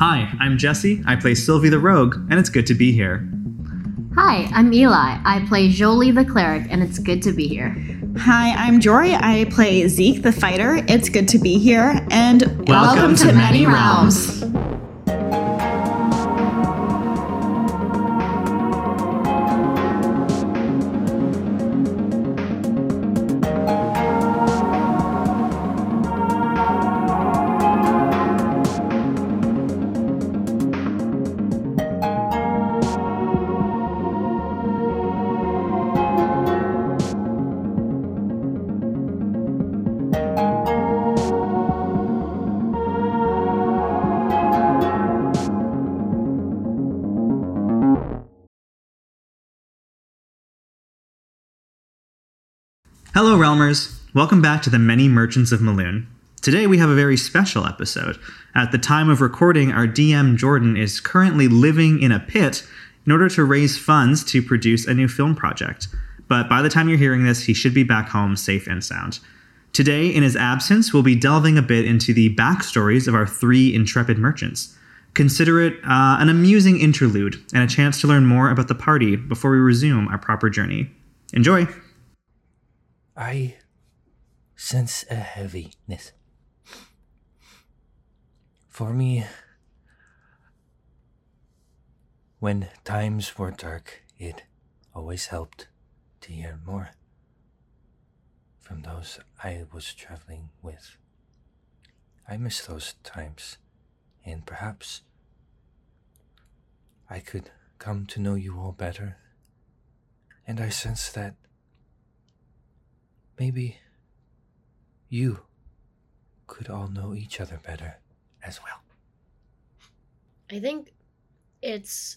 Hi, I'm Jesse. I play Sylvie the Rogue, and it's good to be here. Hi, I'm Eli. I play Jolie the Cleric, and it's good to be here. Hi, I'm Jory. I play Zeke the Fighter. It's good to be here, and welcome to Many Realms. Hello, Realmers! Welcome back to The Many Merchants of Malune. Today we have a very special episode. At the time of recording, our DM Jordan is currently living in a pit in order to raise funds to produce a new film project. But by the time you're hearing this, he should be back home safe and sound. Today, in his absence, we'll be delving a bit into the backstories of our three intrepid merchants. Consider it an amusing interlude and a chance to learn more about the party before we resume our proper journey. Enjoy! I sense a heaviness. For me, when times were dark, it always helped to hear more from those I was traveling with. I miss those times, and perhaps I could come to know you all better, and I sense that maybe you could all know each other better as well. I think it's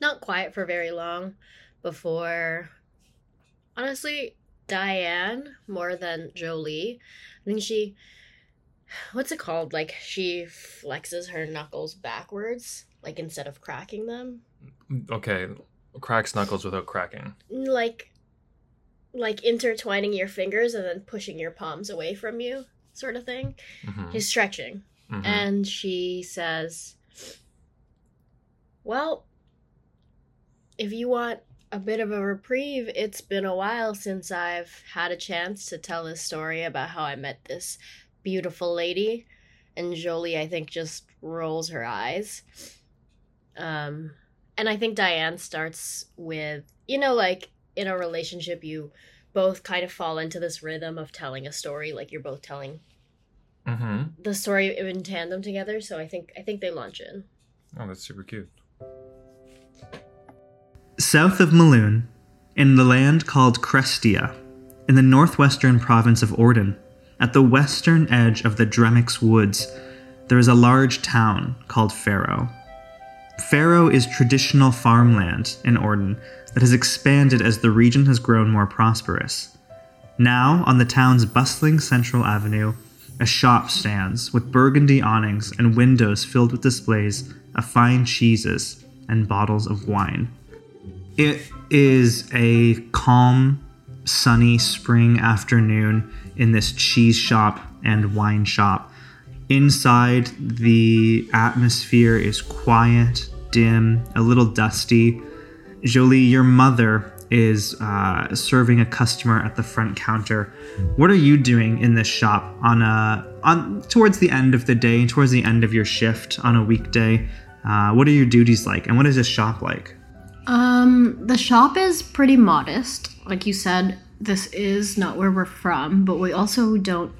not quiet for very long before, honestly, Diane, more than Jolie, I think she, what's it called? Like, she flexes her knuckles backwards, like, instead of cracking them. Okay, cracks knuckles without cracking. Like intertwining your fingers and then pushing your palms away from you, sort of thing. Mm-hmm. She's stretching. Mm-hmm. And she says, well, if you want a bit of a reprieve, it's been a while since I've had a chance to tell this story about how I met this beautiful lady. And Jolie, I think, just rolls her eyes. And I think Diane starts with, you know, like, in a relationship, you both kind of fall into this rhythm of telling a story, like you're both telling the story in tandem together. So I think they launch in. Oh, that's super cute. South of Malune, in the land called Crestia, in the northwestern province of Ordon, at the western edge of the Dremix woods, there is a large town called Faro. Faro is traditional farmland in Ordon that has expanded as the region has grown more prosperous. Now, on the town's bustling central avenue, a shop stands with burgundy awnings and windows filled with displays of fine cheeses and bottles of wine. It is a calm, sunny spring afternoon in this cheese shop and wine shop. Inside, the atmosphere is quiet, dim, a little dusty. Jolie, your mother is serving a customer at the front counter. What are you doing in this shop on towards the end of the day, towards the end of your shift on a weekday? What are your duties like, and what is this shop like? The shop is pretty modest. Like you said, this is not where we're from, but we also don't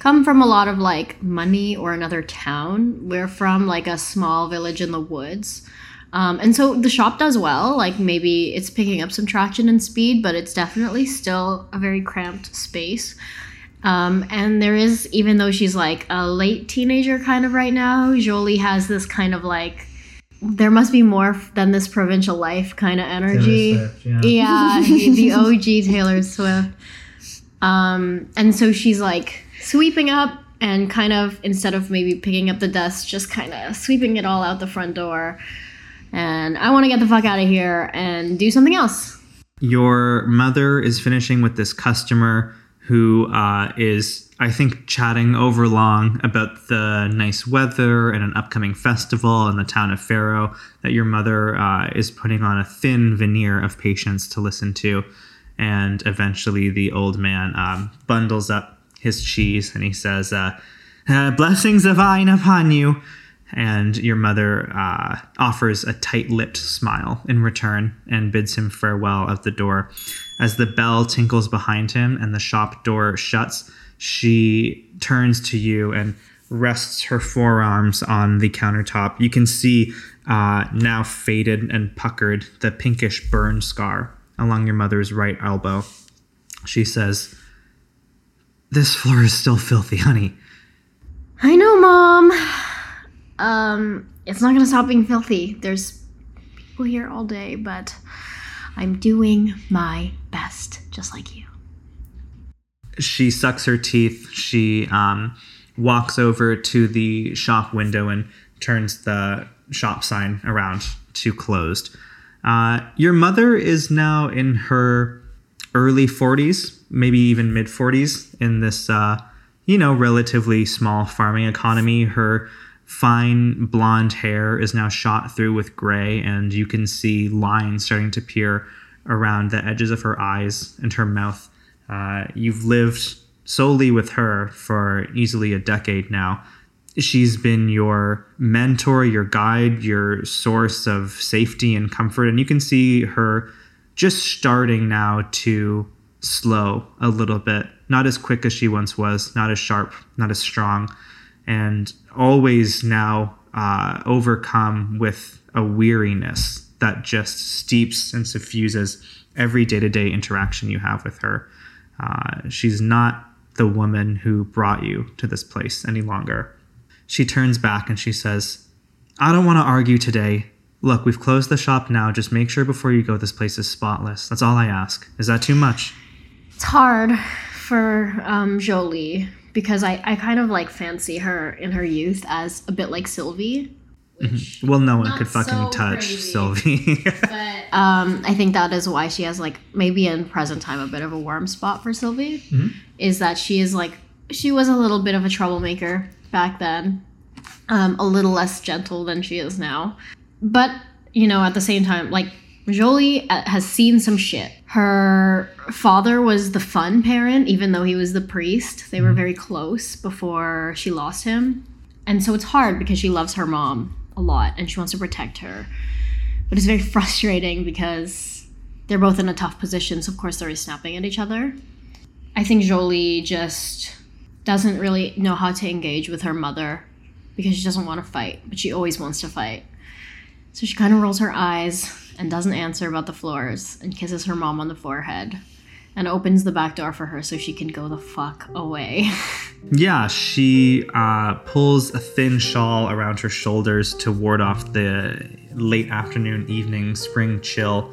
come from a lot of like money or another town. We're from like a small village in the woods. And so the shop does well, like maybe it's picking up some traction and speed, but it's definitely still a very cramped space. And there is, even though she's like a late teenager kind of right now, Jolie has this kind of like, there must be more than this provincial life kind of energy. Taylor Swift, yeah. The OG Taylor Swift. And so she's like sweeping up and kind of, instead of maybe picking up the dust, just kind of sweeping it all out the front door. And I want to get the fuck out of here and do something else. Your mother is finishing with this customer who is, I think, chatting over long about the nice weather and an upcoming festival in the town of Faro that your mother is putting on a thin veneer of patience to listen to. And eventually the old man bundles up his cheese and he says, blessings of Ein upon you. And your mother offers a tight-lipped smile in return and bids him farewell at the door. As the bell tinkles behind him and the shop door shuts, she turns to you and rests her forearms on the countertop. You can see now faded and puckered the pinkish burn scar along your mother's right elbow. She says, "This floor is still filthy, honey." "I know, Mom. It's not going to stop being filthy. There's people here all day, but I'm doing my best, just like you." She sucks her teeth. She walks over to the shop window and turns the shop sign around to closed. Your mother is now in her early 40s, maybe even mid 40s, in this, relatively small farming economy. Her fine blonde hair is now shot through with gray, and you can see lines starting to appear around the edges of her eyes and her mouth. You've lived solely with her for easily a decade now. She's been your mentor, your guide, your source of safety and comfort, and you can see her just starting now to slow a little bit. Not as quick as she once was, not as sharp, not as strong, and always now overcome with a weariness that just steeps and suffuses every day-to-day interaction you have with her. She's not the woman who brought you to this place any longer. She turns back and she says, "I don't want to argue today. Look, we've closed the shop now. Just make sure before you go this place is spotless. That's all I ask. Is that too much?" It's hard for Jolie, because I kind of like fancy her in her youth as a bit like Sylvie. Mm-hmm. Well, no one could fucking touch Sylvie. But I think that is why she has, like, maybe in present time a bit of a warm spot for Sylvie, mm-hmm. is that she is like, she was a little bit of a troublemaker back then, a little less gentle than she is now. But, at the same time, like, Jolie has seen some shit. Her father was the fun parent, even though he was the priest. They were very close before she lost him. And so it's hard because she loves her mom a lot and she wants to protect her. But it's very frustrating because they're both in a tough position. So, of course, they're snapping at each other. I think Jolie just doesn't really know how to engage with her mother because she doesn't want to fight, but she always wants to fight. So she kind of rolls her eyes and doesn't answer about the floors and kisses her mom on the forehead and opens the back door for her so she can go the fuck away. Yeah, she pulls a thin shawl around her shoulders to ward off the late afternoon, evening, spring chill.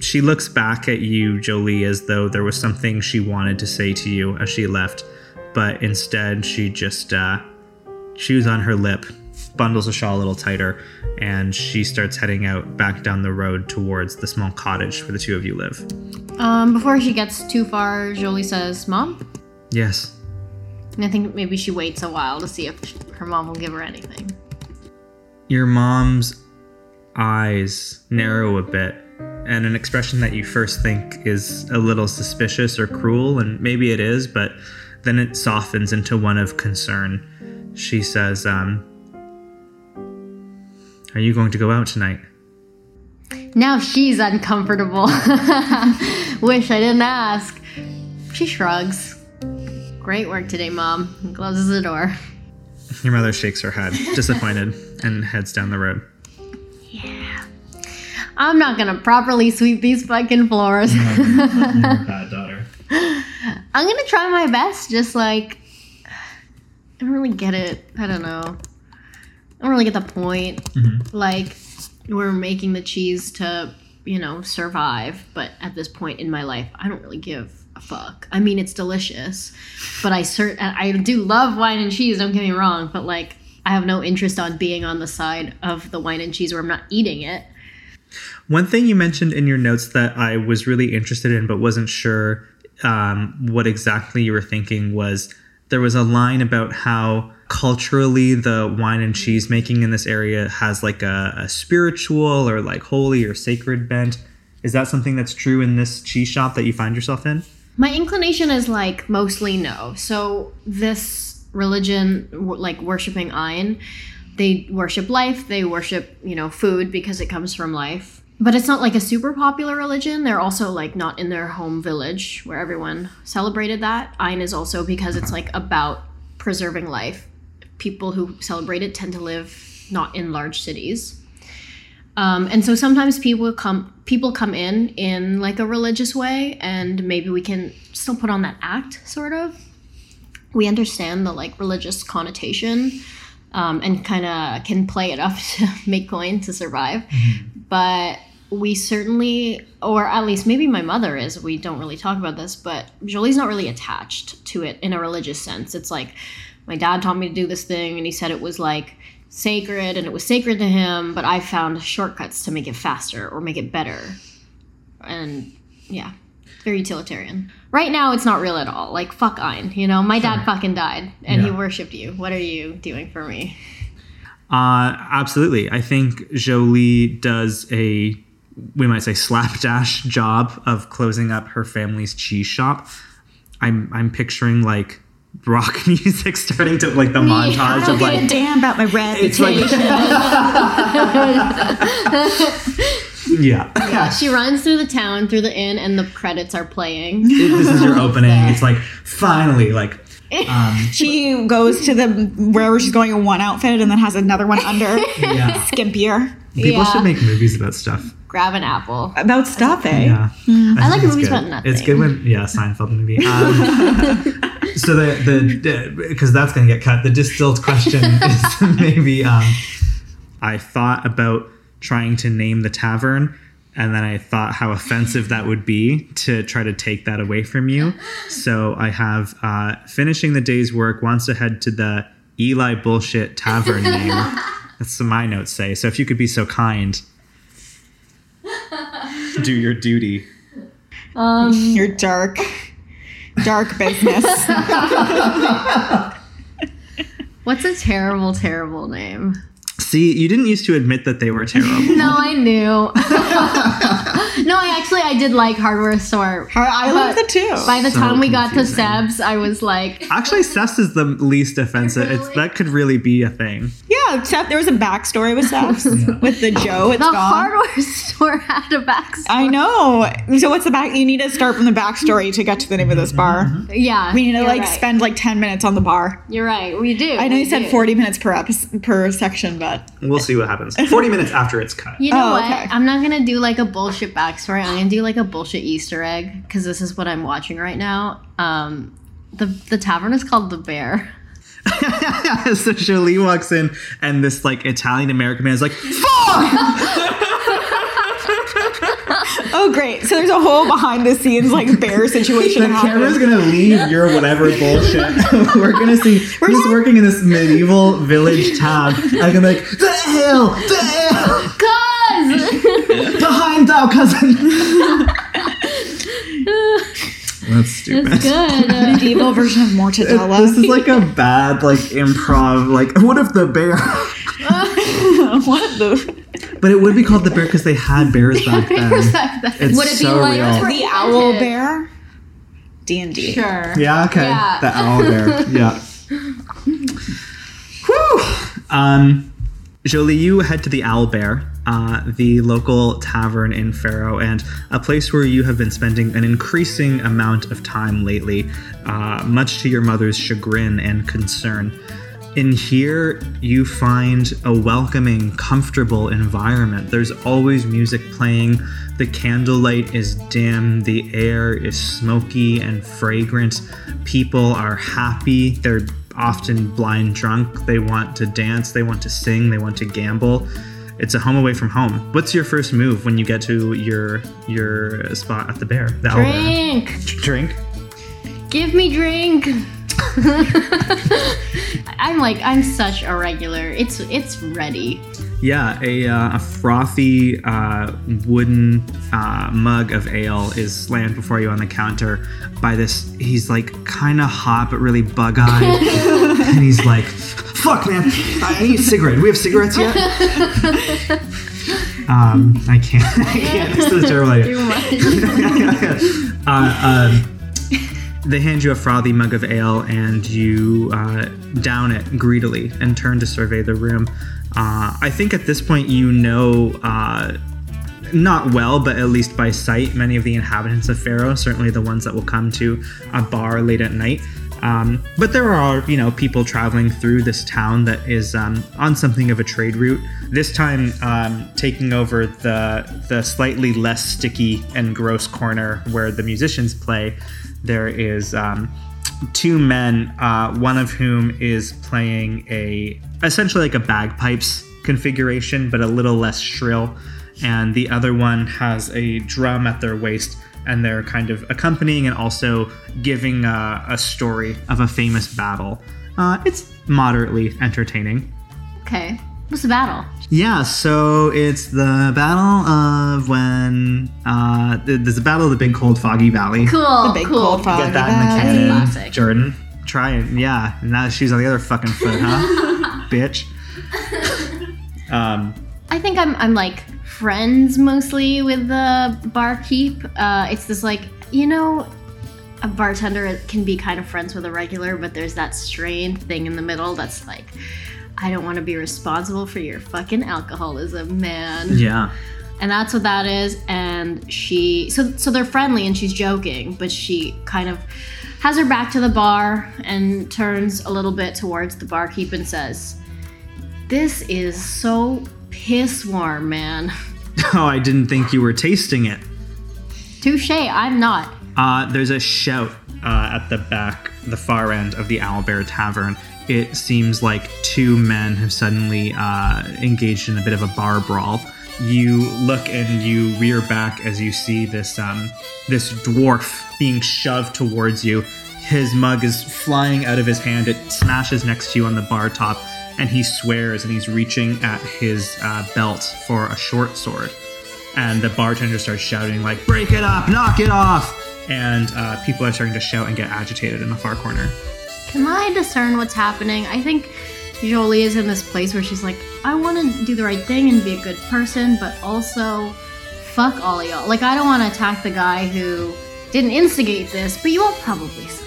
She looks back at you, Jolie, as though there was something she wanted to say to you as she left. But instead, she just chews on her lip, bundles the shawl a little tighter, and she starts heading out back down the road towards the small cottage where the two of you live. Before she gets too far, Jolie says, "Mom?" Yes. And I think maybe she waits a while to see if her mom will give her anything. Your mom's eyes narrow a bit, and an expression that you first think is a little suspicious or cruel, and maybe it is, but then it softens into one of concern. She says, "Are you going to go out tonight?" Now she's uncomfortable. Wish I didn't ask. She shrugs. "Great work today, Mom," and closes the door. Your mother shakes her head, disappointed, and heads down the road. Yeah. I'm not going to properly sweep these fucking floors. You're a bad daughter. I'm going to try my best, just like... I don't really get it. I don't know. I don't really get the point. Mm-hmm. Like, we're making the cheese to, survive. But at this point in my life, I don't really give a fuck. I mean, it's delicious. But I do love wine and cheese, don't get me wrong. But, like, I have no interest on being on the side of the wine and cheese where I'm not eating it. One thing you mentioned in your notes that I was really interested in but wasn't sure what exactly you were thinking was there was a line about how culturally the wine and cheese making in this area has like a spiritual or like holy or sacred bent. Is that something that's true in this cheese shop that you find yourself in? My inclination is like mostly no. So this religion, like worshiping Ein, they worship life, they worship, you know, food because it comes from life. But it's not like a super popular religion. They're also like not in their home village where everyone celebrated that. Ein is also because it's like about preserving life. People who celebrate it tend to live not in large cities. And so sometimes people come in like a religious way, and maybe we can still put on that act, sort of. We understand the like religious connotation, and kind of can play it up to make coin to survive. Mm-hmm. But we certainly, or at least maybe my mother is, we don't really talk about this, but Jolie's not really attached to it in a religious sense. It's like, my dad taught me to do this thing, and he said it was like sacred, and it was sacred to him, but I found shortcuts to make it faster or make it better. And yeah, very utilitarian. Right now, it's not real at all. Like, fuck Ein, you know? My dad fucking died, and he worshipped you. What are you doing for me? Absolutely. I think Jolie does a, we might say, slapdash job of closing up her family's cheese shop. I'm picturing like rock music starting to like the montage I don't of like damn about my reputation. It's like yeah, she runs through the town, through the inn, and the credits are playing. This is your opening. It's like finally, like she goes to the wherever she's going in one outfit and then has another one under. Skimpier. People should make movies about stuff. Grab an apple. About stuff, eh? Yeah. Mm. I like movies about nothing. It's good when, Seinfeld movie. So the because that's going to get cut. The distilled question is maybe, I thought about trying to name the tavern, and then I thought how offensive that would be to try to take that away from you. So I have finishing the day's work, wants to head to the Eli Bullshit Tavern name. That's what my notes say. So if you could be so kind. Do your duty. Your dark business. What's a terrible name? See, you didn't used to admit that they were terrible. No, I knew. No, I did like Hardware Store. I loved it too. By the time we got to Seb's, I was like... Actually, Seb's is the least offensive. Really? That could really be a thing. Yeah, Seb, there was a backstory with Seb's. With the Joe, it's the gone. The Hardware Store had a backstory. I know. So what's the back... You need to start from the backstory to get to the name of this bar. Mm-hmm. Yeah. We need to spend 10 minutes on the bar. You're right. We do. I know you said 40 minutes per section, but... We'll see what happens. 40 minutes after it's cut. You know what? Okay. I'm not going to do a bullshit backstory. I'm going to do a bullshit Easter egg because this is what I'm watching right now. The tavern is called The Bear. So Jolie walks in and this Italian-American man is like, fuck! Oh, great. So there's a whole behind-the-scenes, bear situation happening. The camera's going to leave your whatever bullshit. We're going to see who's working in this medieval village town. I can the hell! Cuz! Behind thou, cousin! That's stupid. That's good. Medieval version of Mortadella. This is a bad, improv, what if the bear... But it would be called The Bear because they had bears back then. It's would it so be the Owl Bear? D&D. Sure. Yeah, okay. Yeah. The Owl Bear. Yeah. Whew. Jolie, you head to the Owlbear, the local tavern in Faro, and a place where you have been spending an increasing amount of time lately, much to your mother's chagrin and concern. In here, you find a welcoming, comfortable environment. There's always music playing. The candlelight is dim. The air is smoky and fragrant. People are happy. They're often blind drunk. They want to dance. They want to sing. They want to gamble. It's a home away from home. What's your first move when you get to your spot at the Bear? The Drink. Drink? Give me drink. I'm such a regular. It's ready. Yeah, a frothy wooden mug of ale is slammed before you on the counter by this. He's like kind of hot, but really bug-eyed. And he's like, fuck, man, I need a cigarette. Do we have cigarettes yet? I can't. This is a terrible idea. They hand you a frothy mug of ale, and you down it greedily and turn to survey the room. I think at this point you know, not well, but at least by sight, many of the inhabitants of Faro, certainly the ones that will come to a bar late at night. But there are, people traveling through this town that is on something of a trade route. This time, taking over the slightly less sticky and gross corner where the musicians play, there is two men, one of whom is playing essentially like a bagpipes configuration, but a little less shrill. And the other one has a drum at their waist, and they're kind of accompanying and also giving a story of a famous battle. It's moderately entertaining. Okay. What's the battle? Yeah, so it's the battle of when... there's the battle of the Big Cold Foggy Valley. Cool, the Big Cold Foggy Valley. Get that in the canon, classic. Jordan. Try it, yeah. Now she's on the other fucking foot, huh? Bitch. I think I'm like... friends mostly with the barkeep. It's this like, a bartender can be kind of friends with a regular, but there's that strained thing in the middle that's like, I don't want to be responsible for your fucking alcoholism, man. Yeah. And that's what that is. And she, so they're friendly and she's joking, but she kind of has her back to the bar and turns a little bit towards the barkeep and says, this is so piss warm, man. Oh, I didn't think you were tasting it. Touche, I'm not. There's a shout at the back, the far end of the Owlbear Tavern. It seems like two men have suddenly engaged in a bit of a bar brawl. You look and you rear back as you see this dwarf being shoved towards you. His mug is flying out of his hand. It smashes next to you on the bar top. And he swears, and he's reaching at his belt for a short sword. And the bartender starts shouting, like, break it up, knock it off! And people are starting to shout and get agitated in the far corner. Can I discern what's happening? I think Jolie is in this place where she's like, I want to do the right thing and be a good person, but also fuck all of y'all. Like, I don't want to attack the guy who didn't instigate this, but you all probably suck.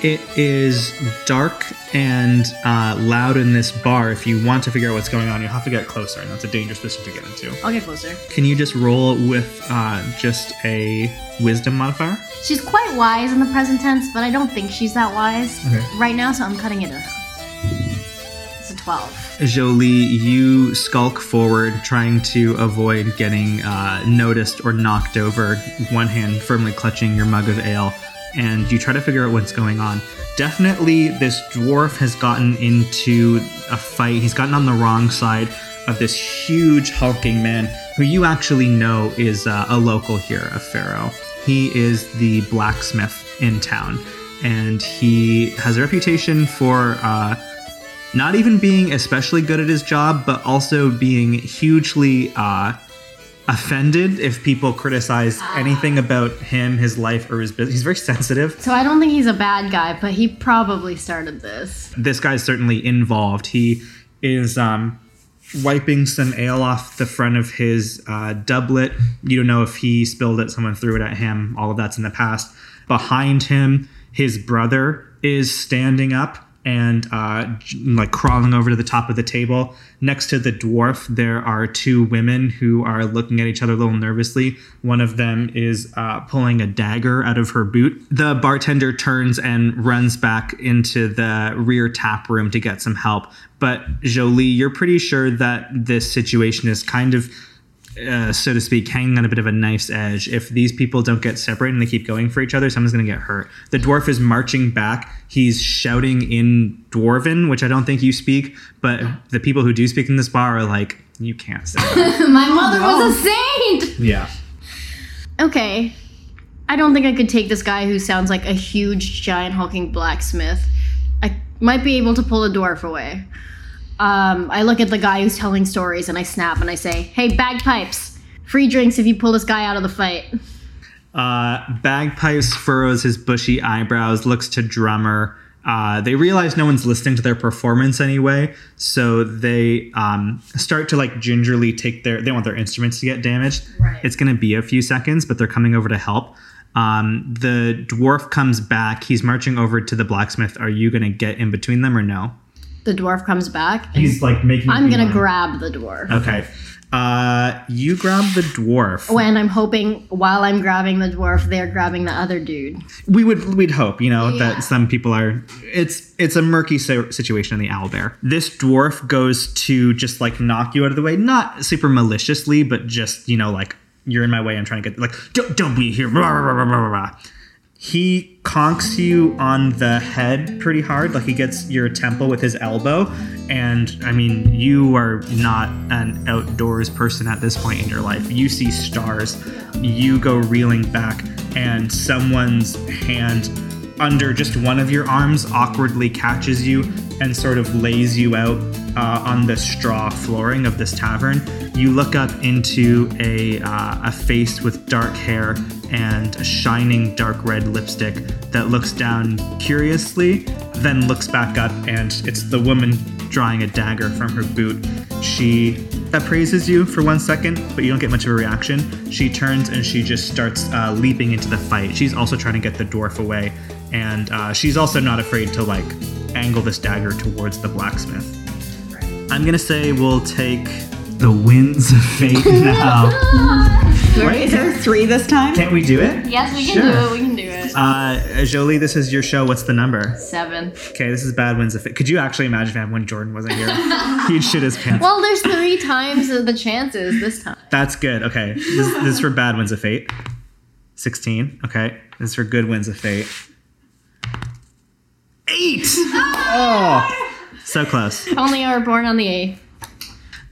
It is dark and loud in this bar. If you want to figure out what's going on, you'll have to get closer, and that's a dangerous position to get into. I'll get closer. Can you just roll with just a wisdom modifier? She's quite wise in the present tense, but I don't think she's that wise right now, so I'm cutting it off. It's a 12. Jolie, you skulk forward, trying to avoid getting noticed or knocked over, one hand firmly clutching your mug of ale. And you try to figure out what's going on. Definitely, this dwarf has gotten into a fight. He's gotten on the wrong side of this huge hulking man who you actually know is a local here of Faro. He is the blacksmith in town, and he has a reputation for not even being especially good at his job, but also being hugely... offended if people criticize anything about him, his life, or his business. He's very sensitive. So I don't think he's a bad guy, but he probably started this. This guy's certainly involved. He is wiping some ale off the front of his doublet. You don't know if he spilled it, someone threw it at him. All of that's in the past. Behind him, his brother is standing up and crawling over to the top of the table. Next to the dwarf, there are two women who are looking at each other a little nervously. One of them is pulling a dagger out of her boot. The bartender turns and runs back into the rear tap room to get some help. But Jolie, you're pretty sure that this situation is kind of, so to speak, hanging on a bit of a knife's edge. If these people don't get separated and they keep going for each other, someone's going to get hurt. The dwarf is marching back. He's shouting in Dwarven, which I don't think you speak, but the people who do speak in this bar are like, you can't say that. My mother was a saint! Yeah. Okay. I don't think I could take this guy who sounds like a huge, giant, hulking blacksmith. I Might be able to pull the dwarf away. I look at the guy who's telling stories and I snap and I say, hey, bagpipes, free drinks if you pull this guy out of the fight. Bagpipes furrows his bushy eyebrows, looks to Drummer. They realize no one's listening to their performance anyway, so they start to like gingerly take their... They don't want their instruments to get damaged. Right. It's going to be a few seconds, but they're coming over to help. The dwarf comes back. He's marching over to the blacksmith. Are you going to get in between them or no? The dwarf comes back. He's like making... I'm going to grab the dwarf. Okay. You grab the dwarf. When I'm hoping while I'm grabbing the dwarf, they're grabbing the other dude. We'd hope, you know, that some people are... It's a murky situation in the Owlbear. This dwarf goes to just like knock you out of the way, not super maliciously, but just, you know, like, you're in my way. I'm trying to get like, don't be here. Blah, blah, blah, blah, blah. He conks you on the head pretty hard. Like, he gets your temple with his elbow. And, I mean, you are not an outdoors person at this point in your life. You see stars. You go reeling back, and someone's hand under just one of your arms awkwardly catches you and sort of lays you out on the straw flooring of this tavern. You look up into a face with dark hair and a shining dark red lipstick that looks down curiously, then looks back up, and it's the woman drawing a dagger from her boot. She appraises you for 1 second, but you don't get much of a reaction. She turns and she just starts leaping into the fight. She's also trying to get the dwarf away, and she's also not afraid to like angle this dagger towards the blacksmith. Right. I'm gonna say we'll take the winds of fate now. Right? Is there 3 this time? Can't we do it? Yes, we can do it. We can do it. Jolie, this is your show. What's the number? 7. Okay, this is bad winds of fate. Could you actually imagine that when Jordan wasn't here? He'd shit his pants. Well, there's 3 times the chances this time. That's good. Okay. This is for bad winds of fate. 16. Okay. This is for good winds of fate. 8! Oh! So close. If only I were born on the 8th.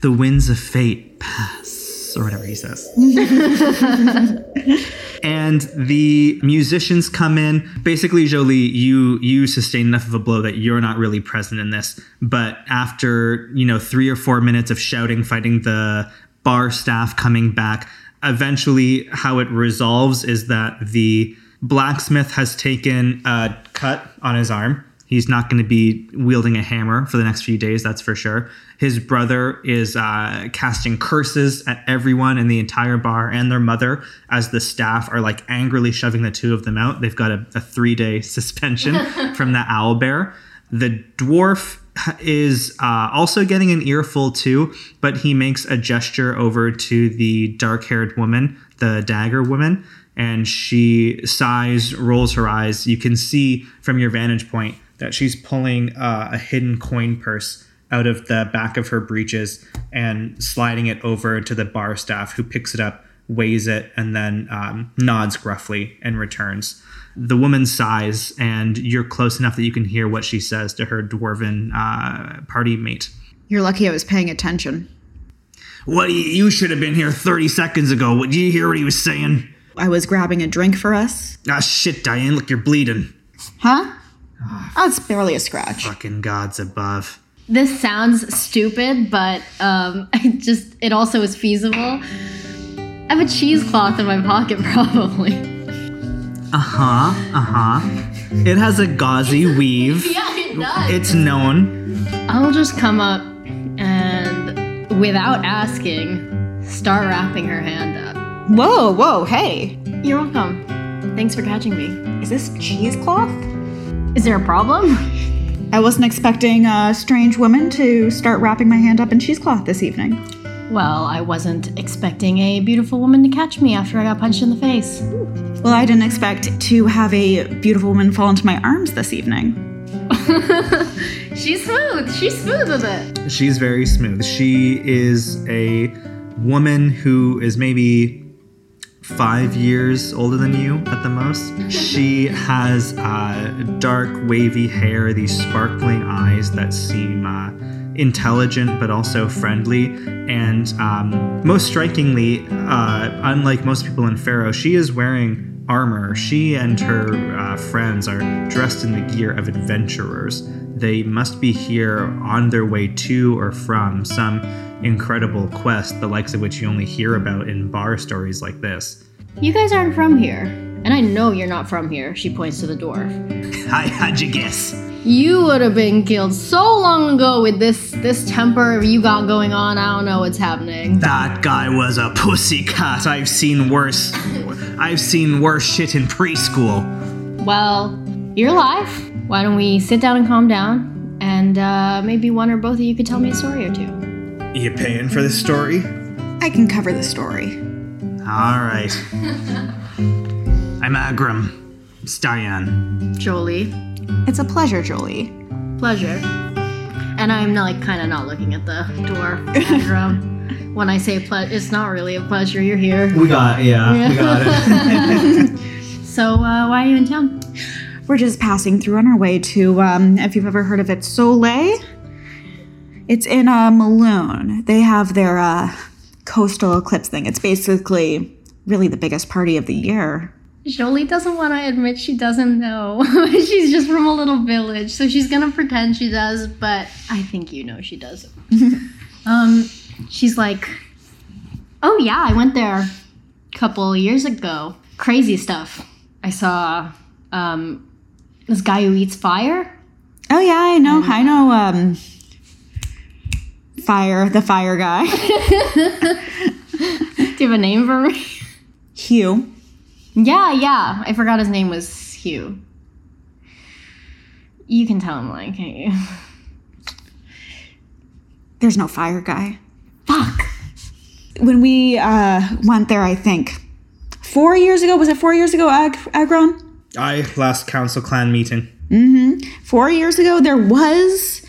The winds of fate pass. Or whatever he says. And the musicians come in. Basically, Jolie, you sustain enough of a blow that you're not really present in this. But after, 3 or 4 minutes of shouting, fighting the bar staff coming back, eventually how it resolves is that the blacksmith has taken a cut on his arm. He's not going to be wielding a hammer for the next few days, that's for sure. His brother is casting curses at everyone in the entire bar and their mother as the staff are like angrily shoving the 2 of them out. They've got a 3-day suspension from the Owlbear. The dwarf is also getting an earful too, but he makes a gesture over to the dark-haired woman, the dagger woman, and she sighs, rolls her eyes. You can see from your vantage point that she's pulling a hidden coin purse out of the back of her breeches and sliding it over to the bar staff, who picks it up, weighs it, and then nods gruffly and returns. The woman sighs, and you're close enough that you can hear what she says to her dwarven party mate. You're lucky I was paying attention. What? You should have been here 30 seconds ago. Did you hear what he was saying? I was grabbing a drink for us. Ah, shit, Diane. Look, you're bleeding. Huh? Oh, it's barely a scratch. Fucking gods above. This sounds stupid, but it also is feasible. I have a cheesecloth in my pocket, probably. It has a gauzy weave. Yeah, it does. It's known. I'll just come up and, without asking, start wrapping her hand up. Whoa, hey. You're welcome. Thanks for catching me. Is this cheesecloth? Is there a problem? I wasn't expecting a strange woman to start wrapping my hand up in cheesecloth this evening. Well, I wasn't expecting a beautiful woman to catch me after I got punched in the face. Well, I didn't expect to have a beautiful woman fall into my arms this evening. She's smooth. She's smooth with it. She's very smooth. She is a woman who is maybe 5 years older than you at the most. She has dark, wavy hair, these sparkling eyes that seem intelligent but also friendly. And most strikingly, unlike most people in Faro, she is wearing armor. She and her friends are dressed in the gear of adventurers. They must be here on their way to or from some incredible quest, the likes of which you only hear about in bar stories like this. You guys aren't from here. And I know you're not from here, she points to the dwarf. How'd you guess? You would have been killed so long ago with this temper you got going on. I don't know what's happening. That guy was a pussycat. I've seen worse shit in preschool. Well, you're alive. Why don't we sit down and calm down? And maybe one or both of you could tell me a story or two. You paying for the story? I can cover the story. All right. I'm Agram. It's Diane. Jolie. It's a pleasure, Jolie. Pleasure. And I'm like kind of not looking at the dwarf, Agram. When I say pleasure, it's not really a pleasure. You're here. We got it. So why are you in town? We're just passing through on our way to, if you've ever heard of it, Soleil. It's in Malune. They have their coastal eclipse thing. It's basically really the biggest party of the year. Jolie doesn't want to admit she doesn't know. She's just from a little village, so she's going to pretend she does, but I think you know she doesn't. She's like, oh yeah, I went there a couple years ago. Crazy stuff. I saw this guy who eats fire. Oh yeah, I know. I know Fire, the fire guy. Do you have a name for me? Hugh. Yeah. I forgot his name was Hugh. You can tell him, like, can't you? There's no fire guy. Fuck. When we went there, I think, 4 years ago. Was it 4 years ago, Agron? Last council clan meeting. Mm-hmm. 4 years ago, there was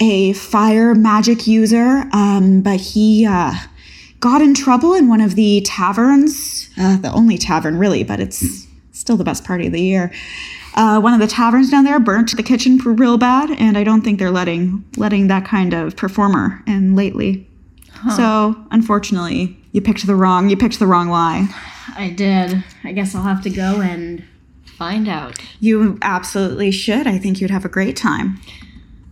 a fire magic user, but he got in trouble in one of the taverns, the only tavern really, but it's still the best party of the year. One of the taverns down there burnt the kitchen real bad, and I don't think they're letting that kind of performer in lately. Huh. So unfortunately, you picked the wrong lie. I did. I guess I'll have to go and find out. You absolutely should. I think you'd have a great time.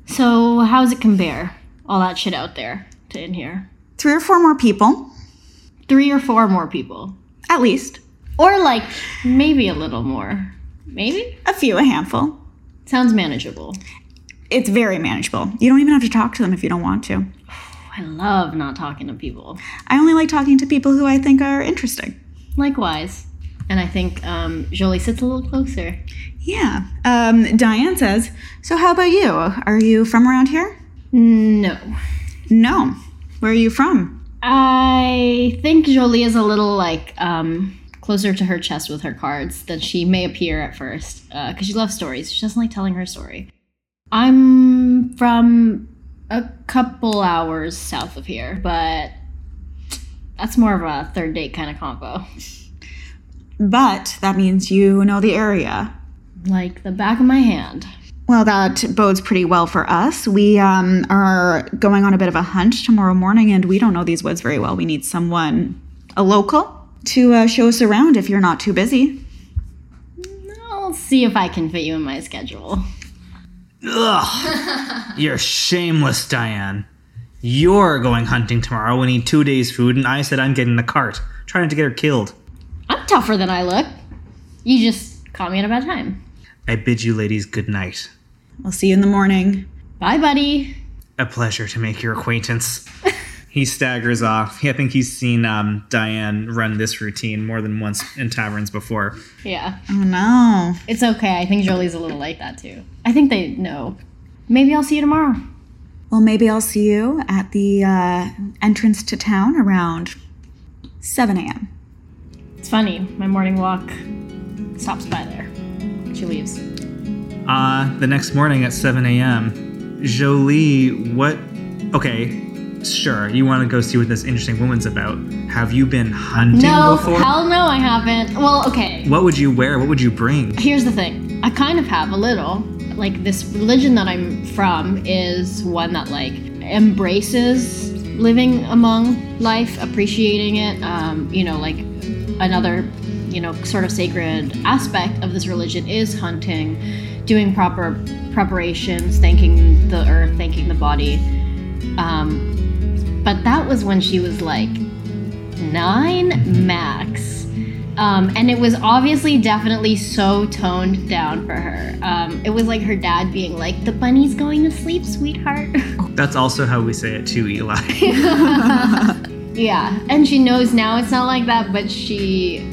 So how does it compare, all that shit out there, to in here? Three or four more people. At least. Or like maybe a little more. Maybe? A handful. Sounds manageable. It's very manageable. You don't even have to talk to them if you don't want to. Oh, I love not talking to people. I only like talking to people who I think are interesting. Likewise. And I think Jolie sits a little closer. Yeah. Diane says, so how about you? Are you from around here? No. Where are you from? I think Jolie is a little, like, closer to her chest with her cards than she may appear at first. Because she loves stories. She doesn't like telling her story. I'm from a couple hours south of here. But that's more of a third date kind of combo. But that means you know the area. Like the back of my hand. Well, that bodes pretty well for us. We are going on a bit of a hunt tomorrow morning, and we don't know these woods very well. We need someone, a local, to show us around if you're not too busy. I'll see if I can fit you in my schedule. Ugh, you're shameless, Diane. You're going hunting tomorrow and need 2 days' food, and I said I'm getting the cart, trying to get her killed. I'm tougher than I look. You just caught me at a bad time. I bid you ladies good night. I'll see you in the morning. Bye, buddy. A pleasure to make your acquaintance. He staggers off. I think he's seen Diane run this routine more than once in taverns before. Yeah. Oh, no. It's okay. I think Jolie's a little like that, too. I think they know. Maybe I'll see you tomorrow. Well, maybe I'll see you at the entrance to town around 7 a.m. It's funny. My morning walk stops by there. She leaves. The next morning at 7 a.m. Jolie, what? Okay, sure. You want to go see what this interesting woman's about. Have you been hunting before? No, hell no, I haven't. Well, okay. What would you wear? What would you bring? Here's the thing. I kind of have a little. Like, this religion that I'm from is one that, like, embraces living among life, appreciating it. Another you know, sort of sacred aspect of this religion is hunting, doing proper preparations, thanking the earth, thanking the body. But that was when she was like 9 max. And it was obviously definitely so toned down for her. It was like her dad being like, the bunny's going to sleep, sweetheart. That's also how we say it too, Eli. Yeah. And she knows now it's not like that, but she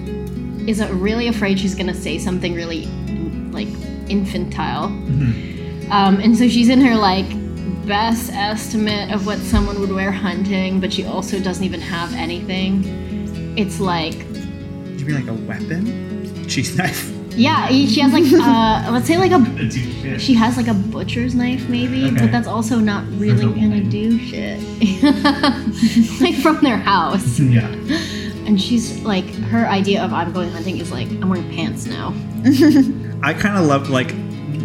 is really afraid she's going to say something really, like, infantile. Mm-hmm. And so she's in her, like, best estimate of what someone would wear hunting, but she also doesn't even have anything. It's like... You mean like a weapon? Sheath knife? Yeah, she has like, let's say like a... She has like a butcher's knife maybe, okay. But that's also not really gonna do shit. Like from their house. Yeah. And she's like, her idea of I'm going hunting is like, I'm wearing pants now. I kind of love like,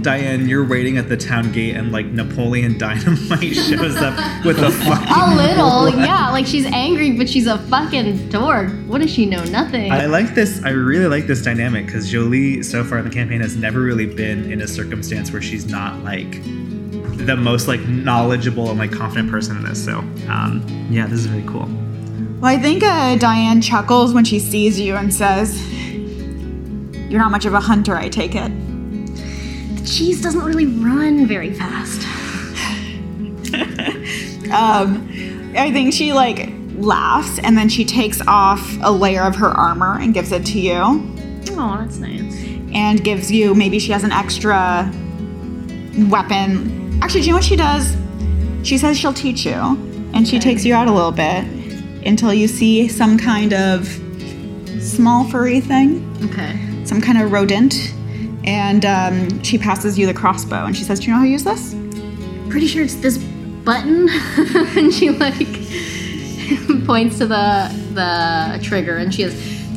Diane, you're waiting at the town gate and like Napoleon Dynamite shows up with a fucking... A little, blood. Yeah. Like she's angry, but she's a fucking dork. What does she know? Nothing. I like this. I really like this dynamic because Jolie so far in the campaign has never really been in a circumstance where she's not like the most like knowledgeable and like confident person in this. So yeah, this is really cool. Well, I think Diane chuckles when she sees you and says, you're not much of a hunter, I take it. Cheese doesn't really run very fast. I think she like laughs and then she takes off a layer of her armor and gives it to you. Oh, that's nice. And gives you, maybe she has an extra weapon. Actually, do you know what she does? She says she'll teach you and she takes you out a little bit until you see some kind of small furry thing. Okay. Some kind of rodent. And she passes you the crossbow, and she says, do you know how to use this? Pretty sure it's this button. And she, like, points to the trigger, and she has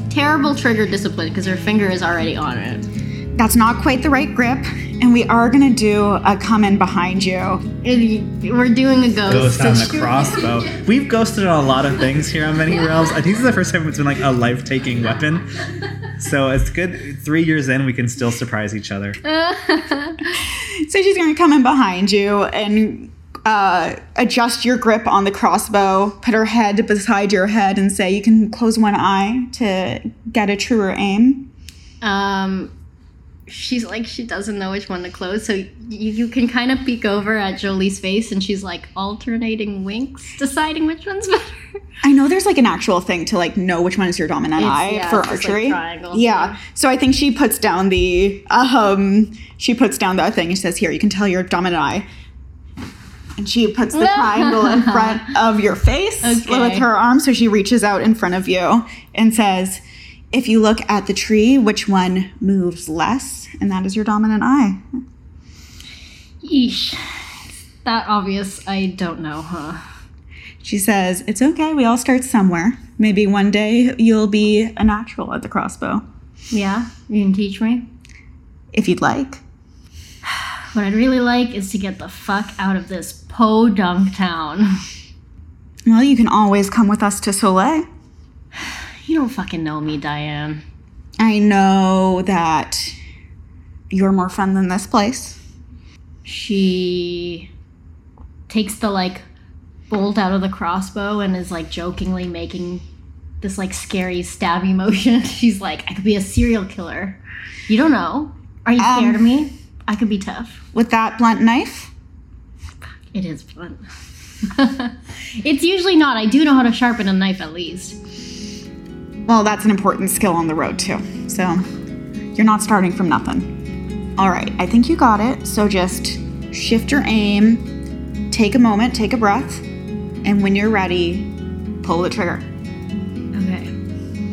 terrible trigger discipline because her finger is already on it. That's not quite the right grip, and we are going to do a come in behind you. We're doing a ghost. Ghost on the crossbow. We've ghosted on a lot of things here on Many Realms. I think this is the first time it's been, like, a life-taking weapon. So it's good 3 years in, we can still surprise each other. So she's going to come in behind you and adjust your grip on the crossbow, put her head beside your head and say, you can close one eye to get a truer aim. She's like, she doesn't know which one to close. So you can kind of peek over at Jolie's face and she's like alternating winks, deciding which one's better. I know there's like an actual thing to like know which one is your dominant eye for archery. Like yeah. Thing. So I think she puts down the, thing and says, here, you can tell your dominant eye. And she puts the triangle in front of your face with her arm. So she reaches out in front of you and says, if you look at the tree, which one moves less? And that is your dominant eye. Yeesh. It's that obvious. I don't know, huh? She says, it's okay. We all start somewhere. Maybe one day you'll be a natural at the crossbow. Yeah? You can teach me? If you'd like. What I'd really like is to get the fuck out of this podunk town. Well, you can always come with us to Soleil. You don't fucking know me, Diane. I know that you're more fun than this place. She takes the, like, bolt out of the crossbow and is, like, jokingly making this, like, scary stabby motion. She's like, I could be a serial killer. You don't know. Are you scared of me? I could be tough. With that blunt knife? Fuck, it is blunt. It's usually not. I do know how to sharpen a knife at least. Well, that's an important skill on the road, too. So you're not starting from nothing. All right, I think you got it. So just shift your aim, take a moment, take a breath, and when you're ready, pull the trigger. Okay.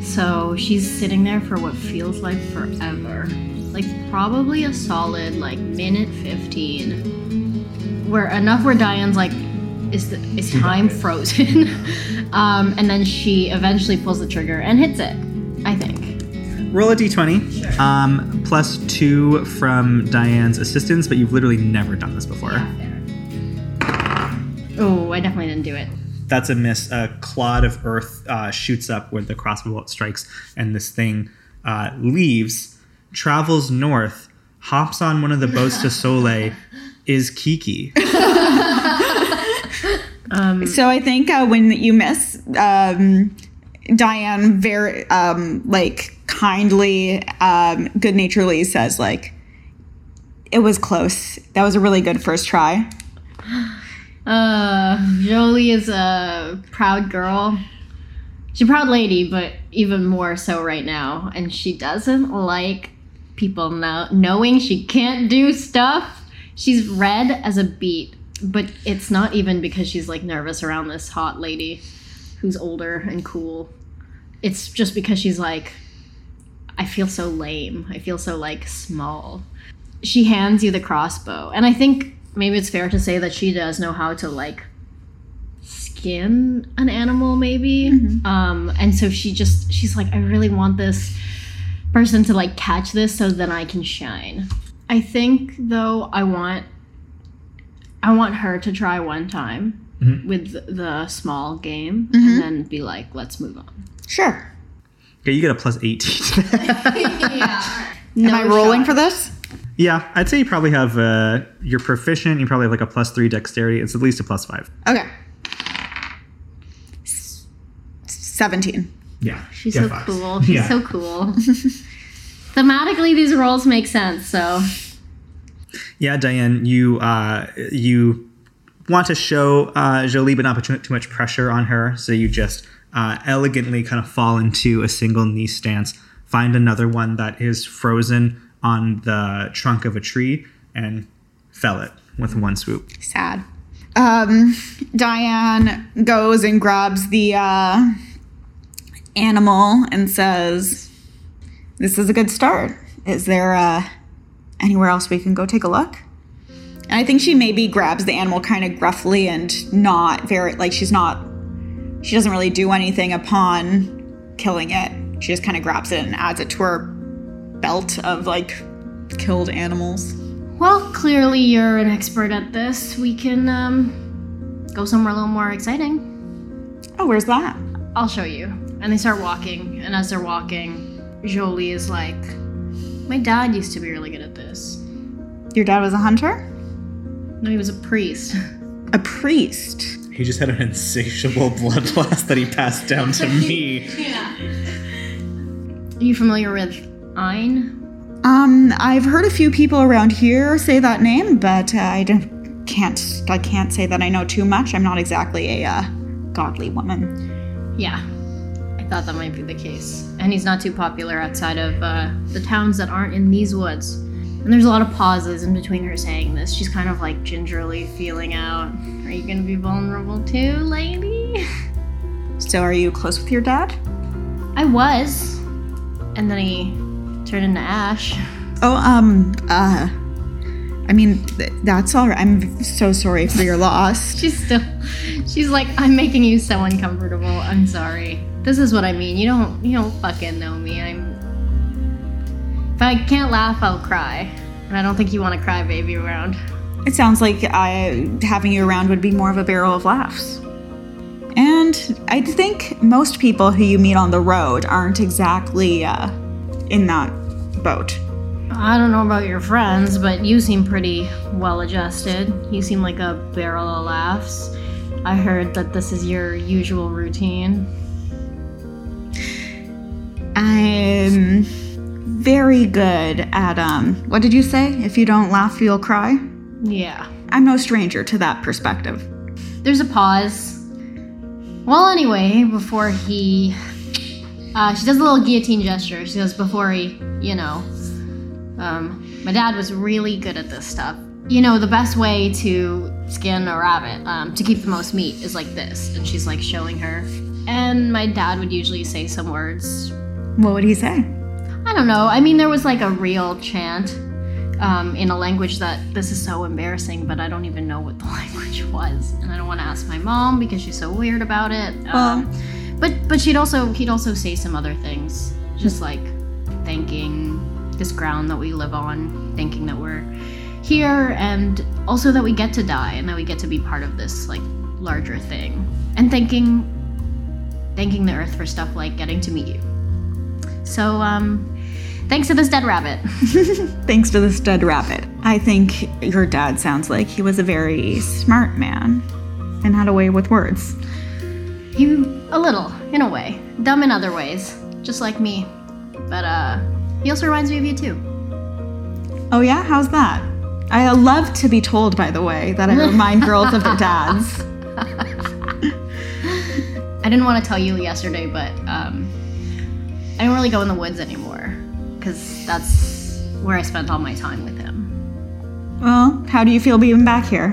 So she's sitting there for what feels like forever. Like probably a solid, like, minute 15. Where enough where Diane's like, is time frozen? And then she eventually pulls the trigger and hits it, I think. Roll a d20. Sure. Plus 2 from Diane's assistance, but you've literally never done this before. Yeah, oh, I definitely didn't do it. That's a miss. A clod of earth shoots up where the crossbow strikes, and this thing leaves, travels north, hops on one of the boats to Soleil, is Kiki. So I think when you miss, Diane very kindly, good-naturedly says, it was close. That was a really good first try. Jolie is a proud girl. She's a proud lady, but even more so right now. And she doesn't like people knowing she can't do stuff. She's red as a beet, but it's not even because she's nervous around this hot lady who's older and cool. It's just because she's I feel so lame. I feel so small. She hands you the crossbow. And I think maybe it's fair to say that she does know how to skin an animal, maybe. Mm-hmm. And so she's I really want this person to catch this so then I can shine. I think though I want her to try one time mm-hmm. with the small game mm-hmm. and then be let's move on. Sure. Okay, you get a +18. Yeah. No, am I rolling for this? Yeah, I'd say you probably have, you're proficient, you probably have a +3 dexterity. It's at least a +5. Okay. 17. Yeah. She's so cool. She's so cool. Thematically, these roles make sense, so. Yeah, Diane, you want to show Jolie, but not put too much pressure on her, so you just elegantly kind of fall into a single knee stance, find another one that is frozen on the trunk of a tree and fell it with one swoop. Sad. Diane goes and grabs the animal and says, this is a good start. Is there anywhere else we can go take a look? And I think she maybe grabs the animal kind of gruffly and not very, she doesn't really do anything upon killing it. She just kind of grabs it and adds it to her belt of killed animals. Well, clearly you're an expert at this. We can go somewhere a little more exciting. Oh, where's that? I'll show you. And they start walking, and as they're walking, Jolie is my dad used to be really good at this. Your dad was a hunter? No, he was a priest. A priest? He just had an insatiable bloodlust that he passed down to me. Yeah. Are you familiar with Ein? I've heard a few people around here say that name, but I can't say that I know too much. I'm not exactly a godly woman. Yeah, I thought that might be the case. And he's not too popular outside of the towns that aren't in these woods. And there's a lot of pauses in between her saying this. She's kind of gingerly feeling out. Are you going to be vulnerable too, lady? So are you close with your dad? I was. And then he turned into ash. Oh, that's all right. I'm so sorry for your loss. She's I'm making you so uncomfortable. I'm sorry. This is what I mean. You don't fucking know me. If I can't laugh, I'll cry. And I don't think you want to cry baby around. It sounds like having you around would be more of a barrel of laughs. And I think most people who you meet on the road aren't exactly, in that boat. I don't know about your friends, but you seem pretty well-adjusted. You seem like a barrel of laughs. I heard that this is your usual routine. I'm very good at, what did you say? If you don't laugh, you'll cry? Yeah. I'm no stranger to that perspective. There's a pause. Well, anyway, before he... she does a little guillotine gesture. She goes, before he, my dad was really good at this stuff. The best way to skin a rabbit, to keep the most meat is like this. And she's showing her. And my dad would usually say some words. What would he say? I don't know. There was a real chant in a language that, this is so embarrassing, but I don't even know what the language was. And I don't want to ask my mom because she's so weird about it. But he'd also say some other things, just thanking this ground that we live on, thanking that we're here, and also that we get to die and that we get to be part of this larger thing, and thanking the earth for stuff like getting to meet you. So thanks to this dead rabbit. Thanks to this dead rabbit. I think your dad sounds like he was a very smart man and had a way with words. A little, in a way. Dumb in other ways, just like me. But he also reminds me of you too. Oh yeah? How's that? I love to be told, by the way, that I remind girls of their dads. I didn't want to tell you yesterday, but I don't really go in the woods anymore because that's where I spent all my time with him. Well, how do you feel being back here?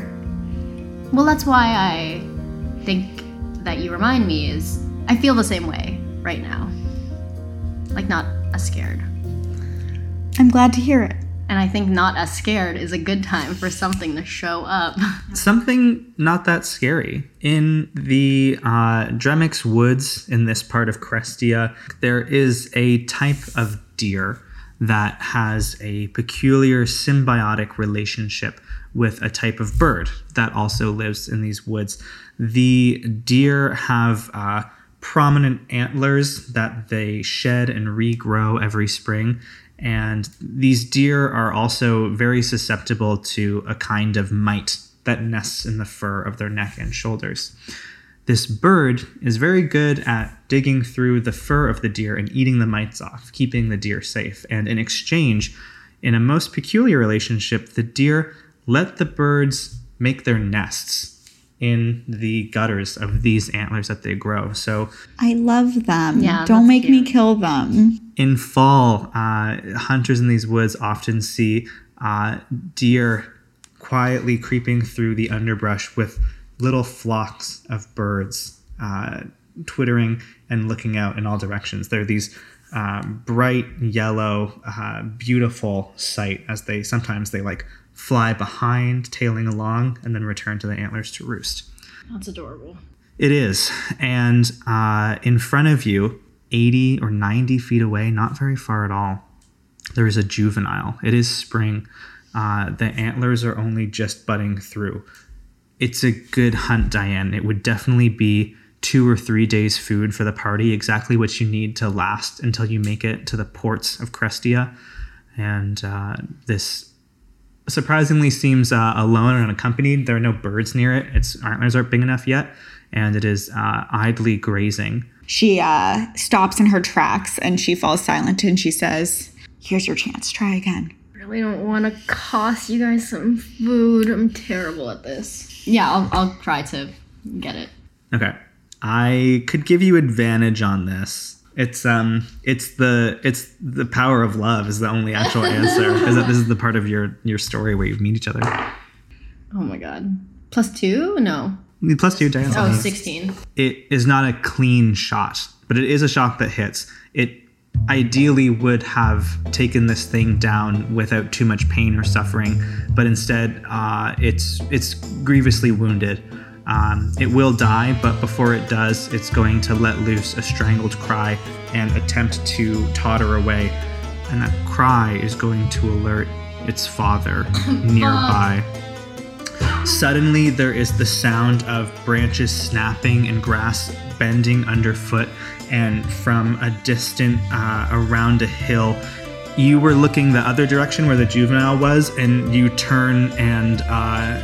Well, that's why I think that you remind me is I feel the same way right now. Like not as scared. I'm glad to hear it. And I think not as scared is a good time for something to show up. Something not that scary. In the Dremix woods, in this part of Crestia, there is a type of deer that has a peculiar symbiotic relationship with a type of bird that also lives in these woods. The deer have prominent antlers that they shed and regrow every spring. And these deer are also very susceptible to a kind of mite that nests in the fur of their neck and shoulders. This bird is very good at digging through the fur of the deer and eating the mites off, keeping the deer safe. And in exchange, in a most peculiar relationship, the deer let the birds make their nests in the gutters of these antlers that they grow. So I love them. Yeah, don't make me kill them. In fall, hunters in these woods often see deer quietly creeping through the underbrush with little flocks of birds twittering and looking out in all directions. They're these bright yellow, beautiful sight as they like fly behind, tailing along, and then return to the antlers to roost. That's adorable. It is. And in front of you, 80 or 90 feet away, not very far at all, there is a juvenile. It is spring. The antlers are only just budding through. It's a good hunt, Diane. It would definitely be 2 or 3 days food for the party, exactly what you need to last until you make it to the ports of Crestia. And this surprisingly seems alone and unaccompanied. There are no birds near it. Its antlers aren't big enough yet, and it is idly grazing. She stops in her tracks, and she falls silent, and she says, "Here's your chance. Try again." I really don't want to cost you guys some food. I'm terrible at this. Yeah, I'll try to get it. Okay. I could give you advantage on this. It's the power of love is the only actual answer. Is that this is the part of your story where you meet each other? Oh my god. +2? No. +2, Diane. Oh, 16. It is not a clean shot, but it is a shot that hits. It ideally would have taken this thing down without too much pain or suffering, but instead, it's grievously wounded. It will die, but before it does, it's going to let loose a strangled cry and attempt to totter away. And that cry is going to alert its father nearby. Suddenly, there is the sound of branches snapping and grass bending underfoot. And from a distant, around a hill, you were looking the other direction where the juvenile was, and you turn and,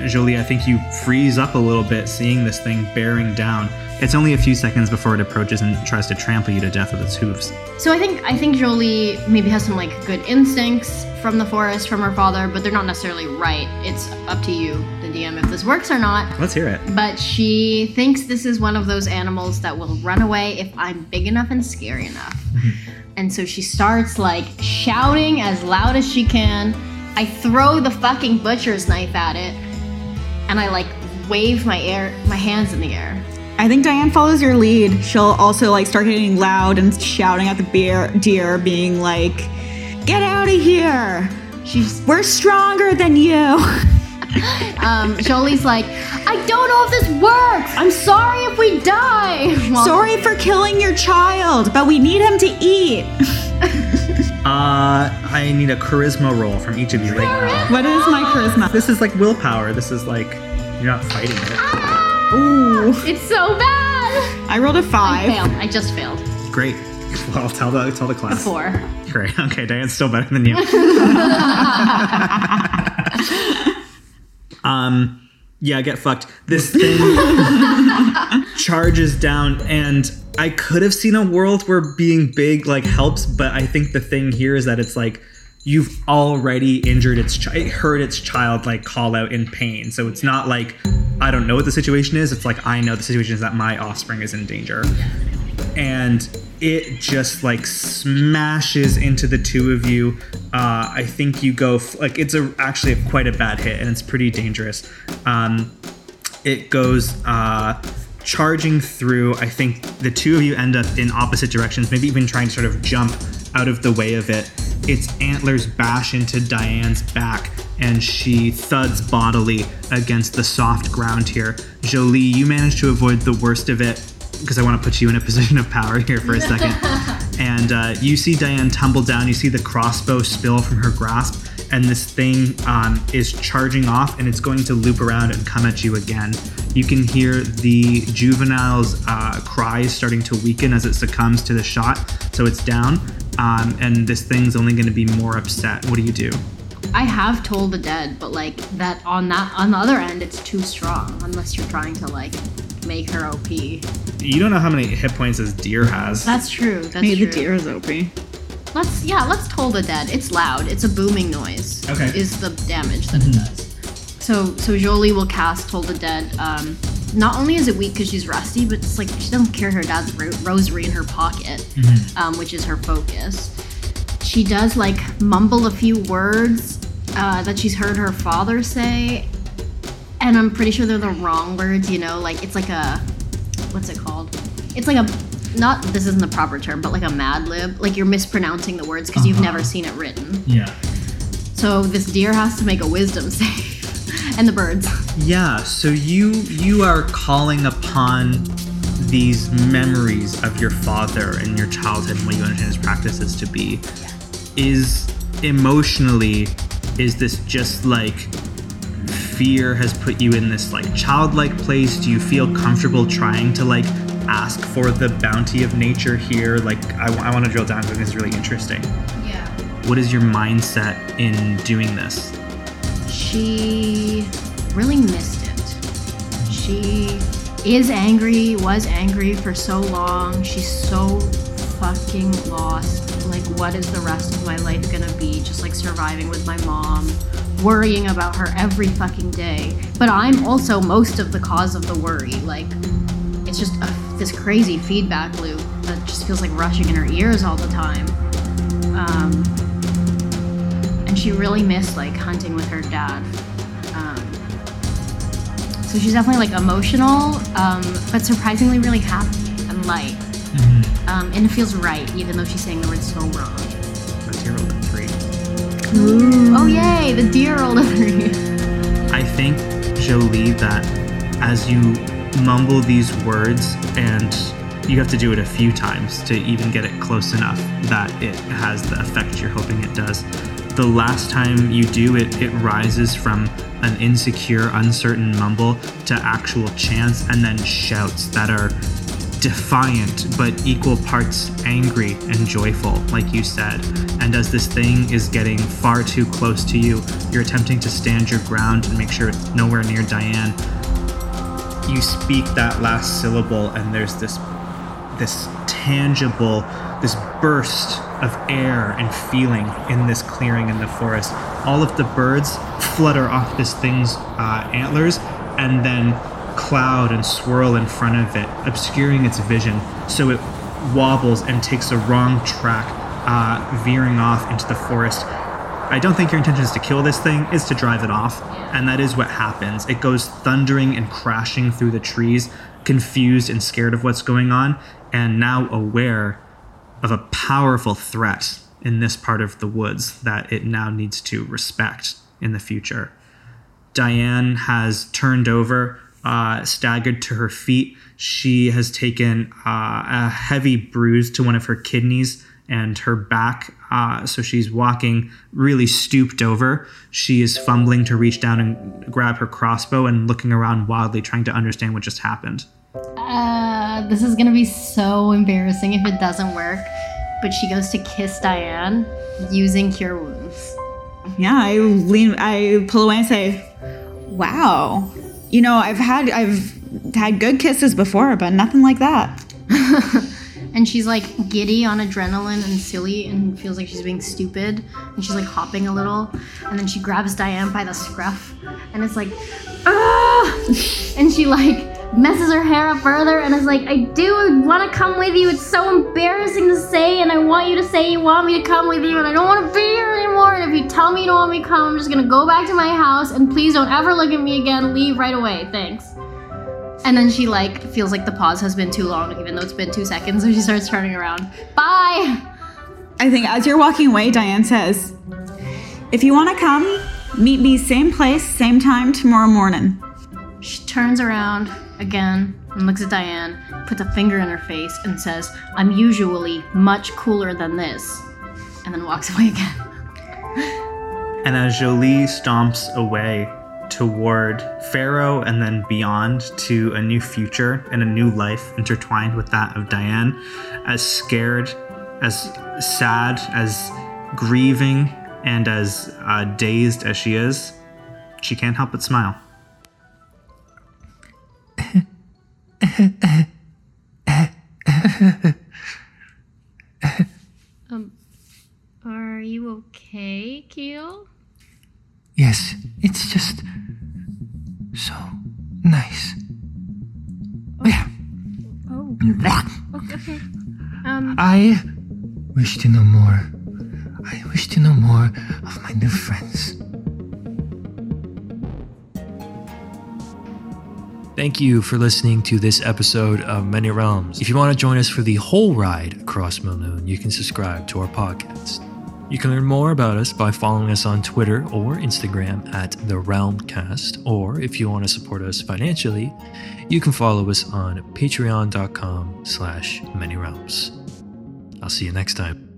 Jolie, I think you freeze up a little bit seeing this thing bearing down. It's only a few seconds before it approaches and tries to trample you to death with its hooves. So I think Jolie maybe has some, like, good instincts from the forest, from her father, but they're not necessarily right. It's up to you, the DM, if this works or not. Let's hear it. But she thinks this is one of those animals that will run away if I'm big enough and scary enough. And so she starts, like, shouting as loud as she can. I throw the fucking butcher's knife at it, and I, like, wave my hands in the air. I think Diane follows your lead. She'll also, like, start getting loud and shouting at the deer, being like, "Get out of here! We're stronger than you!" Jolie's like, "I don't know if this works! I'm sorry if we die! Well, sorry for killing your child, but we need him to eat!" I need a charisma roll from each of you right now. What is my charisma? This is like willpower. This is like, you're not fighting it. Ah, ooh. It's so bad! I rolled a 5. I just failed. Great. Well, tell the class. 4. Great. Okay, Diane's still better than you. Yeah, get fucked. This thing charges down, and I could have seen a world where being big like helps, but I think the thing here is that it's like you've already injured its hurt its child, like call out in pain. So it's not like I don't know what the situation is. It's like I know the situation is that my offspring is in danger, and it just like smashes into the two of you. I think you go like it's actually quite a bad hit, and it's pretty dangerous. It goes charging through. I think the two of you end up in opposite directions, maybe even trying to sort of jump out of the way of it. Its antlers bash into Diane's back, and she thuds bodily against the soft ground here. Jolie, you manage to avoid the worst of it, because I want to put you in a position of power here for a second. And you see Diane tumble down. You see the crossbow spill from her grasp, and this thing is charging off, and it's going to loop around and come at you again. You can hear the juvenile's cries starting to weaken as it succumbs to the shot, so it's down. And this thing's only going to be more upset. What do you do? I have Toll the Dead, but like on the other end, it's too strong unless you're trying to like make her OP. You don't know how many hit points this deer has. That's true. Maybe the deer is OP. Let's Toll the Dead. It's loud. It's a booming noise. Okay. Is the damage that it does. So Jolie will cast Toll the Dead. Not only is it weak because she's rusty, but it's like she doesn't carry her dad's rosary in her pocket, which is her focus. She does like mumble a few words that she's heard her father say, and I'm pretty sure they're the wrong words. You know, like it's like a what's it called? It's like a not this isn't the proper term, but like a Mad Lib. Like you're mispronouncing the words because you've never seen it written. Yeah. So this deer has to make a wisdom save. And the birds. Yeah, so you are calling upon these memories of your father and your childhood and what you understand his practices to be. Is this just like fear has put you in this like childlike place? Do you feel comfortable trying to like ask for the bounty of nature here? Like I want to drill down because this is really interesting. Yeah. What is your mindset in doing this? She really missed it. She was angry for so long. She's so fucking lost. Like, what is the rest of my life gonna be? Just like surviving with my mom, worrying about her every fucking day. But I'm also most of the cause of the worry. Like, it's just this crazy feedback loop that just feels like rushing in her ears all the time. And she really missed like hunting with her dad. So she's definitely like emotional, but surprisingly really happy and light. And it feels right, even though she's saying the word so wrong. The deer rolled a 3. Ooh. Oh yay, the deer rolled a 3. I think, Jolie, that as you mumble these words, and you have to do it a few times to even get it close enough that it has the effect you're hoping it does. The last time you do it, it rises from an insecure, uncertain mumble to actual chants and then shouts that are defiant but equal parts angry and joyful, like you said. And as this thing is getting far too close to you, you're attempting to stand your ground and make sure it's nowhere near Diane. You speak that last syllable and there's this tangible, this burst of air and feeling in this clearing in the forest. All of the birds flutter off this thing's antlers and then cloud and swirl in front of it, obscuring its vision. So it wobbles and takes a wrong track, veering off into the forest. I don't think your intention is to kill this thing, it's to drive it off. And that is what happens. It goes thundering and crashing through the trees, confused and scared of what's going on, and now aware of a powerful threat in this part of the woods that it now needs to respect in the future. Diane has turned over, staggered to her feet. She has taken a heavy bruise to one of her kidneys and her back, so she's walking really stooped over. She is fumbling to reach down and grab her crossbow and looking around wildly, trying to understand what just happened. This is gonna be so embarrassing if it doesn't work, but she goes to kiss Diane using Cure Wounds. Yeah, I pull away and say, wow. You know, I've had good kisses before, but nothing like that. And she's like giddy on adrenaline and silly and feels like she's being stupid. And she's like hopping a little. And then she grabs Diane by the scruff and it's like, ah! And she like messes her hair up further and is like, I do want to come with you. It's so embarrassing to say, and I want you to say you want me to come with you, and I don't want to be here anymore. And if you tell me you don't want me to come, I'm just going to go back to my house, and please don't ever look at me again. Leave right away. Thanks. And then she like feels like the pause has been too long, even though it's been 2 seconds, so she starts turning around. Bye! I think as you're walking away, Diane says, if you want to come, meet me same place, same time tomorrow morning. She turns around again and looks at Diane, puts a finger in her face and says, I'm usually much cooler than this. And then walks away again. And as Jolie stomps away toward Faro and then beyond to a new future and a new life intertwined with that of Diane, as scared, as sad, as grieving, and as dazed as she is, she can't help but smile. Are you okay, Kiel? Yes, it's just so nice. Oh. Yeah. Oh. Okay. I wish to know more. I wish to know more of my new friends. Thank you for listening to this episode of Many Realms. If you want to join us for the whole ride across Malune, you can subscribe to our podcast. You can learn more about us by following us on Twitter or Instagram at The Realmcast, or if you want to support us financially, you can follow us on patreon.com/manyrealms. I'll see you next time.